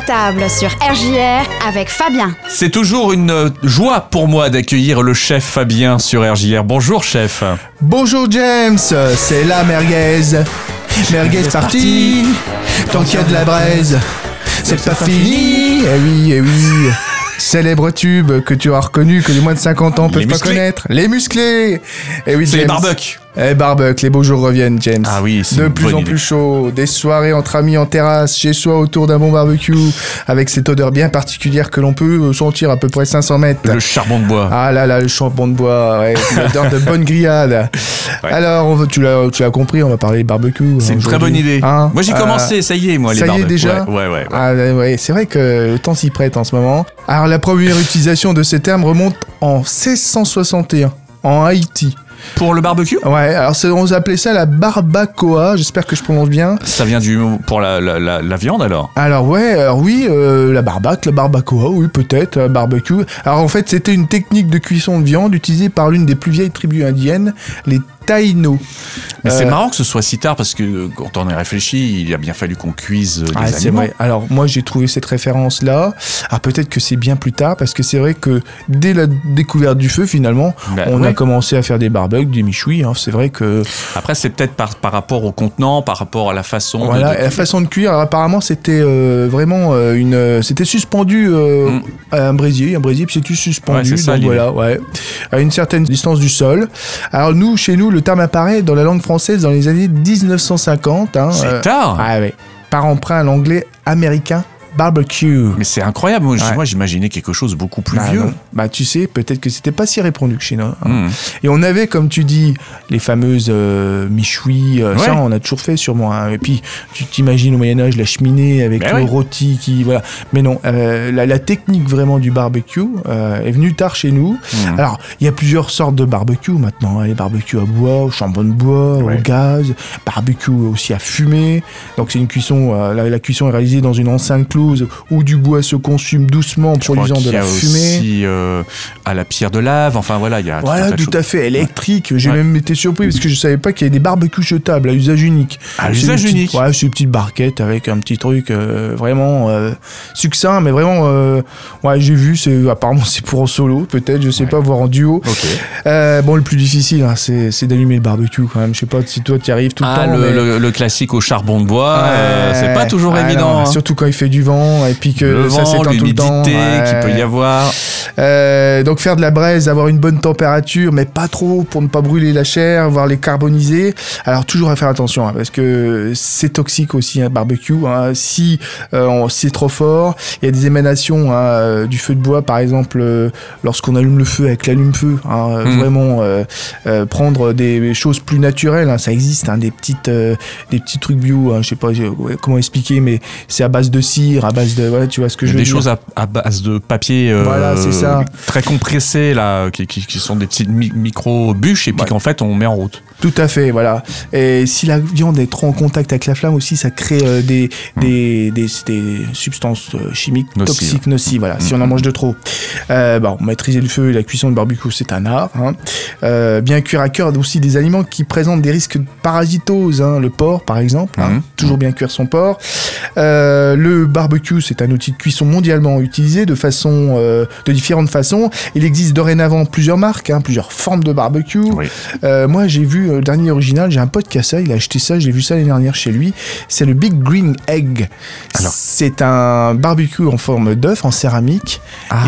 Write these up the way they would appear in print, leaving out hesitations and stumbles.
À Table sur RJR avec Fabien. C'est toujours une joie pour moi d'accueillir le chef Fabien sur RJR. Bonjour chef. Bonjour James, c'est la merguez. Merguez partie, tant qu'il y a de la braise, c'est pas fini. Eh oui. Célèbre tube que tu as reconnu, que les moins de 50 ans peuvent pas connaître. Les musclés. Eh oui, c'est James. Les barbecues. Eh, barbec, les beaux jours reviennent, James. Ah oui, c'est de plus en plus chaud, des soirées entre amis en terrasse, chez soi autour d'un bon barbecue, avec cette odeur bien particulière que l'on peut sentir à peu près 500 mètres. Le charbon de bois. Ah là là, le charbon de bois, ouais, l'odeur de bonne grillade. Ouais. Alors, tu l'as compris, on va parler barbecue. C'est une très bonne idée. Hein, moi, j'ai commencé, ça y est, moi, les barbecues. Ça y est déjà ? Ouais. Ah, ouais, c'est vrai que le temps s'y prête en ce moment. Alors, la première utilisation de ces termes remonte en 1661, en Haïti. Pour le barbecue ? Ouais, alors on appelait ça la barbacoa, j'espère que je prononce bien. Ça vient pour la viande alors ? Alors oui, la barbacoa, oui peut-être, barbecue. Alors en fait c'était une technique de cuisson de viande utilisée par l'une des plus vieilles tribus indiennes, les Taïno. Mais c'est marrant que ce soit si tard parce que quand on y réfléchit, il a bien fallu qu'on cuise des aliments. C'est vrai. Alors moi j'ai trouvé cette référence là. Ah peut-être que c'est bien plus tard parce que c'est vrai que dès la découverte du feu finalement, on a commencé à faire des barbecues, des michouis. Hein. C'est vrai que après c'est peut-être par rapport au contenant, par rapport à la façon. Voilà, la façon de cuire. Alors, apparemment c'était c'était suspendu à un brésier puis c'était suspendu. Ouais, c'est ça, donc voilà, ouais, à une certaine distance du sol. Alors chez nous le terme apparaît dans la langue française dans les années 1950. Hein, c'est tard. Ah ouais. Par emprunt à l'anglais américain barbecue. Mais c'est incroyable. Moi, j'imaginais quelque chose de beaucoup plus vieux. Non. Bah, tu sais, peut-être que c'était pas si répandu que chez nous. Hein. Et on avait, comme tu dis, les fameuses michouis. Ouais. Ça, on a toujours fait sûrement. Hein. Et puis, tu t'imagines au Moyen-Âge la cheminée avec le rôti qui, voilà. Mais non, la technique vraiment du barbecue est venue tard chez nous. Alors, il y a plusieurs sortes de barbecue maintenant. Hein. Les barbecues à bois, au charbon de bois, au gaz, barbecue aussi à fumée. Donc, c'est une cuisson. La cuisson est réalisée dans une enceinte close où du bois se consume doucement en produisant de la fumée. Aussi à la pierre de lave, enfin voilà, il y a tout à fait électrique. J'ai même été surpris parce que je savais pas qu'il y avait des barbecues jetables à usage unique. C'est une petite barquette avec un petit truc vraiment succinct, mais vraiment j'ai vu. Apparemment c'est pour en solo, peut-être, je sais pas, voire en duo. Okay. Le plus difficile, hein, c'est d'allumer le barbecue quand même. Je sais pas si toi t'y arrives tout le temps. Le classique au charbon de bois, c'est pas toujours évident. Non, hein. Surtout quand il fait du vent. Et puis que le ça s'éteint tout le temps, qu'il peut y avoir. Donc faire de la braise, avoir une bonne température, mais pas trop pour ne pas brûler la chair, voire les carboniser. Alors toujours à faire attention hein, parce que c'est toxique aussi un barbecue. Hein. Si c'est trop fort, il y a des émanations hein, du feu de bois, par exemple lorsqu'on allume le feu avec l'allume-feu. Hein, vraiment prendre des choses plus naturelles. Hein, ça existe hein, des petits trucs bio. Hein, je sais pas comment expliquer, mais c'est à base de cire. À base de tu vois ce que je veux dire. Des choses à base de papier c'est ça. Très compressé là, qui sont des petites micro bûches et puis qu'en fait on met en route. Tout à fait, voilà. Et si la viande est trop en contact avec la flamme aussi, ça crée des substances chimiques toxiques, nocives. Voilà, si on en mange de trop. Maîtriser le feu et la cuisson de barbecue, c'est un art. Hein. Bien cuire à cœur aussi des aliments qui présentent des risques de parasitose. Hein. Le porc, par exemple. Hein. Toujours bien cuire son porc. Le barbecue, c'est un outil de cuisson mondialement utilisé de différentes façons. Il existe dorénavant plusieurs marques, hein, plusieurs formes de barbecue. Oui. Moi, j'ai vu le dernier original, j'ai un pote qui a ça, il a acheté ça, j'ai vu ça l'année dernière chez lui, c'est le Big Green Egg. Alors. C'est un barbecue en forme d'œuf, en céramique,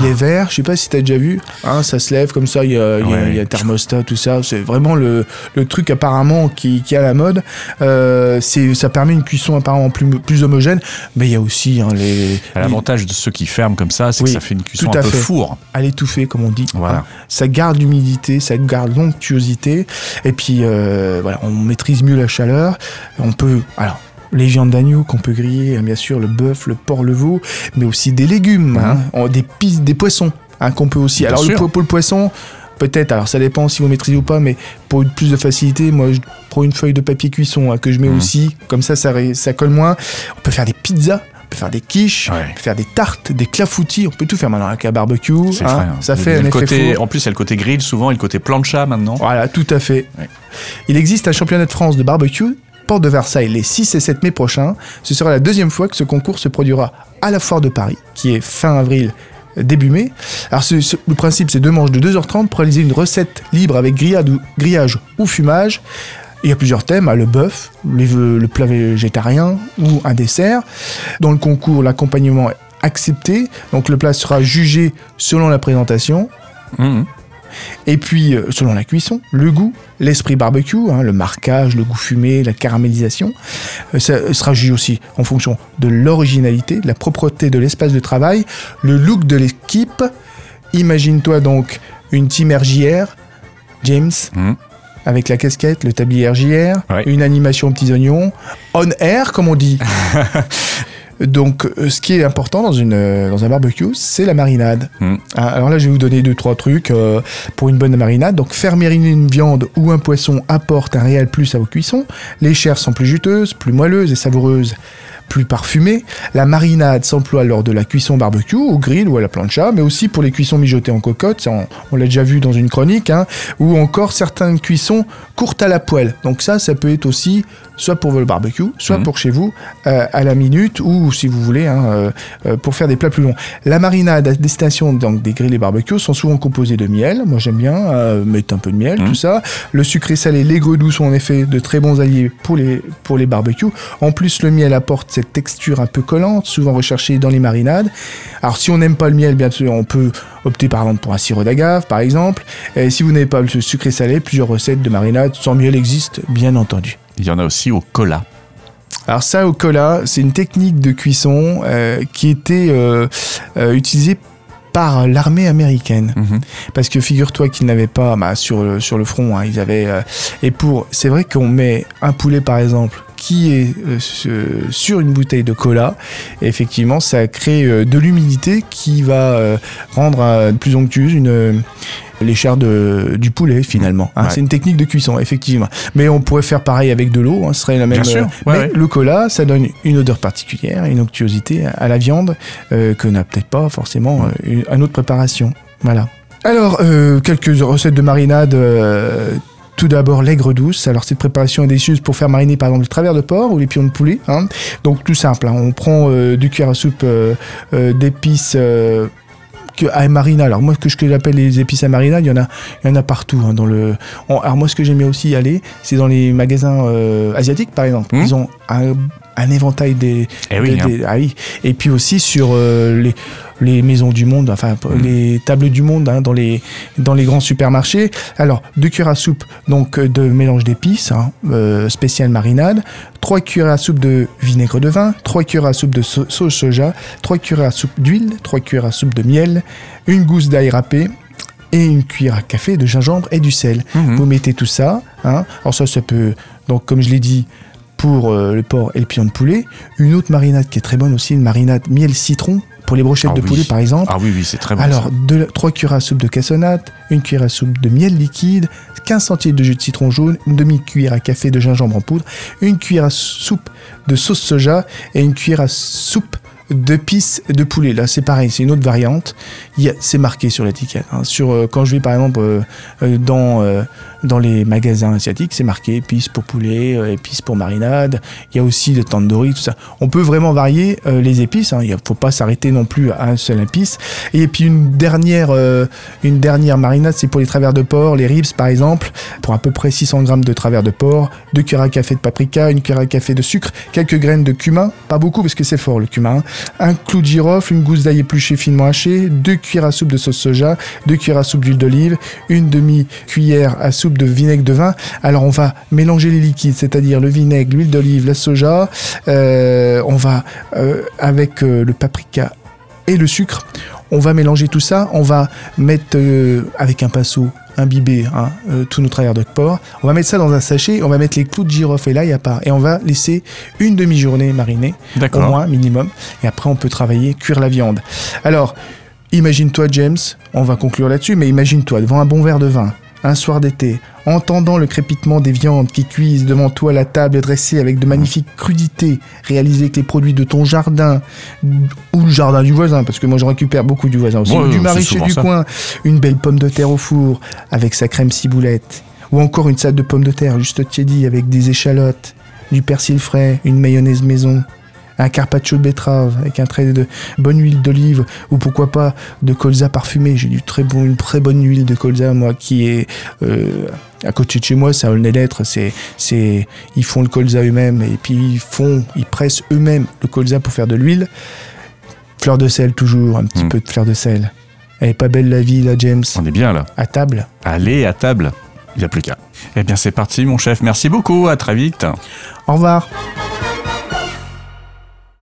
il est vert, je sais pas si t'as déjà vu, hein, ça se lève comme ça, il y a thermostat, tout ça, c'est vraiment le truc apparemment qui est à la mode, ça permet une cuisson apparemment plus homogène, mais il y a aussi hein, l'avantage de ceux qui ferment comme ça, c'est que ça fait une cuisson un peu four. À l'étouffer comme on dit, voilà. Hein, ça garde l'humidité, ça garde l'onctuosité, et puis on maîtrise mieux la chaleur. On peut les viandes d'agneau qu'on peut griller, bien sûr le bœuf, le porc, le veau, mais aussi des légumes, hein, des poissons hein, qu'on peut aussi. Alors pour le poisson, peut-être. Alors ça dépend si vous maîtrisez ou pas, mais pour plus de facilité, moi je prends une feuille de papier cuisson hein, que je mets aussi. Comme ça colle moins. On peut faire des pizzas. On peut faire des quiches, on peut faire des tartes, des clafoutis, on peut tout faire maintenant avec un barbecue. C'est vrai, hein. Ça fait un effet fou. En plus, il y a le côté grill souvent et le côté plancha maintenant. Voilà, tout à fait. Ouais. Il existe un championnat de France de barbecue Porte de Versailles les 6 et 7 mai prochains. Ce sera la deuxième fois que ce concours se produira à la Foire de Paris, qui est fin avril, début mai. Alors le principe, c'est deux manches de 2h30 pour réaliser une recette libre avec grillage ou fumage. Il y a plusieurs thèmes, le bœuf, le plat végétarien ou un dessert. Dans le concours, l'accompagnement est accepté, donc le plat sera jugé selon la présentation. Mmh. Et puis, selon la cuisson, le goût, l'esprit barbecue, le marquage, le goût fumé, la caramélisation. Ça sera jugé aussi en fonction de l'originalité, de la propreté de l'espace de travail, le look de l'équipe. Imagine-toi donc une team RGR, James, avec la casquette, le tablier RGR, ouais. Une animation aux petits oignons, on air comme on dit. Donc, ce qui est important dans un barbecue, c'est la marinade. Alors là, je vais vous donner 2-3 trucs pour une bonne marinade. Donc, faire mariner une viande ou un poisson apporte un réel plus à vos cuissons. Les chairs sont plus juteuses, plus moelleuses et savoureuses, plus parfumées. La marinade s'emploie lors de la cuisson barbecue, au grill ou à la plancha, mais aussi pour les cuissons mijotées en cocotte. Ça, on l'a déjà vu dans une chronique, ou encore certaines cuissons courtes à la poêle. Donc ça peut être aussi soit pour le barbecue, soit pour chez vous, à la minute, ou si vous voulez, pour faire des plats plus longs. La marinade à destination donc, des grilles et barbecues sont souvent composées de miel. Moi, j'aime bien mettre un peu de miel, tout ça. Le sucré salé, l'aigre doux sont en effet de très bons alliés pour les barbecues. En plus, le miel apporte cette texture un peu collante, souvent recherchée dans les marinades. Alors, si on n'aime pas le miel, bien sûr, on peut opter par exemple pour un sirop d'agave, par exemple. Et si vous n'avez pas le sucré salé, plusieurs recettes de marinade sans miel existent, bien entendu. Il y en a aussi au cola. Alors ça, au cola, c'est une technique de cuisson qui était utilisée par l'armée américaine. Parce que figure-toi qu'ils n'avaient pas sur le front, ils avaient... c'est vrai qu'on met un poulet, par exemple, qui est sur une bouteille de cola, et effectivement, ça crée de l'humidité qui va rendre plus onctueuse les chairs du poulet finalement. Ouais. C'est une technique de cuisson effectivement. Mais on pourrait faire pareil avec de l'eau, ce serait la même. Bien sûr, mais le cola, ça donne une odeur particulière, une onctuosité à la viande que n'a peut-être pas forcément une autre préparation. Voilà. Alors quelques recettes de marinade. Tout d'abord, l'aigre douce. Alors, cette préparation est délicieuse pour faire mariner, par exemple, le travers de porc ou les pions de poulet. Donc, tout simple. On prend du cuillère à soupe d'épices à marina. Alors, moi, ce que j'appelle les épices à marina, il y en a partout. Alors, moi, ce que j'aimais aussi aller, c'est dans les magasins asiatiques, par exemple. Ils ont un éventail des... Et puis aussi sur les maisons du monde, les tables du monde dans les grands supermarchés. Alors, 2 cuillères à soupe donc de mélange d'épices, spécial marinade, 3 cuillères à soupe de vinaigre de vin, 3 cuillères à soupe de sauce soja, 3 cuillères à soupe d'huile, 3 cuillères à soupe de miel, une gousse d'ail râpée, et une cuillère à café de gingembre et du sel. Vous mettez tout ça. Alors ça peut, donc comme je l'ai dit, pour le porc et le pion de poulet. Une autre marinade qui est très bonne aussi, une marinade miel-citron pour les brochettes de poulet par exemple. Ah oui, c'est très bon. Alors, 3 cuillères à soupe de cassonade, 1 cuillère à soupe de miel liquide, 15 centilitres de jus de citron jaune, une demi-cuillère à café de gingembre en poudre, 1 cuillère à soupe de sauce soja et 1 cuillère à soupe d'épices de poulet. Là, c'est pareil, c'est une autre variante. C'est marqué sur l'étiquette. Quand je vais, par exemple, dans les magasins asiatiques, c'est marqué épices pour poulet, épices pour marinade. Il y a aussi le tandoori, tout ça. On peut vraiment varier les épices. Il ne faut pas s'arrêter non plus à un seul épice. Et puis, une dernière marinade, c'est pour les travers de porc, les ribs, par exemple, pour à peu près 600 grammes de travers de porc, 2 cuillères à café de paprika, 1 cuillère à café de sucre, quelques graines de cumin. Pas beaucoup, parce que c'est fort, le cumin. Un clou de girofle, une gousse d'ail épluchée finement hachée, 2 cuillères à soupe de sauce soja, 2 cuillères à soupe d'huile d'olive, une demi-cuillère à soupe de vinaigre de vin. Alors on va mélanger les liquides, c'est-à-dire le vinaigre, l'huile d'olive, la soja. On va avec le paprika et le sucre. On va mélanger tout ça. On va mettre avec un pinceau imbibé tous nos travers de porc. On va mettre ça dans un sachet. On va mettre les clous de girofle et l'ail à part. Et on va laisser une demi-journée mariner. D'accord. Au moins minimum. Et après on peut travailler, cuire la viande. Alors imagine-toi James, on va conclure là-dessus, mais imagine-toi devant un bon verre de vin, un soir d'été, entendant le crépitement des viandes qui cuisent devant toi, la table dressée avec de magnifiques crudités, réalisées avec les produits de ton jardin ou le jardin du voisin, parce que moi je récupère beaucoup du voisin aussi, ou du maraîcher du coin, une belle pomme de terre au four avec sa crème ciboulette, ou encore une salade de pommes de terre juste tiédie avec des échalotes, du persil frais, une mayonnaise maison, un carpaccio de betterave avec un trait de bonne huile d'olive ou pourquoi pas de colza parfumé. J'ai une très bonne huile de colza, moi, qui est à côté de chez moi, c'est à Aulnay-les-Lettres. Ils font le colza eux-mêmes et puis ils pressent eux-mêmes le colza pour faire de l'huile. Fleur de sel toujours, un petit peu de fleur de sel. Elle est pas belle la vie là, James. On est bien là. À table. Allez, à table. Il n'y a plus qu'à. Eh bien, c'est parti, mon chef. Merci beaucoup. À très vite. Au revoir.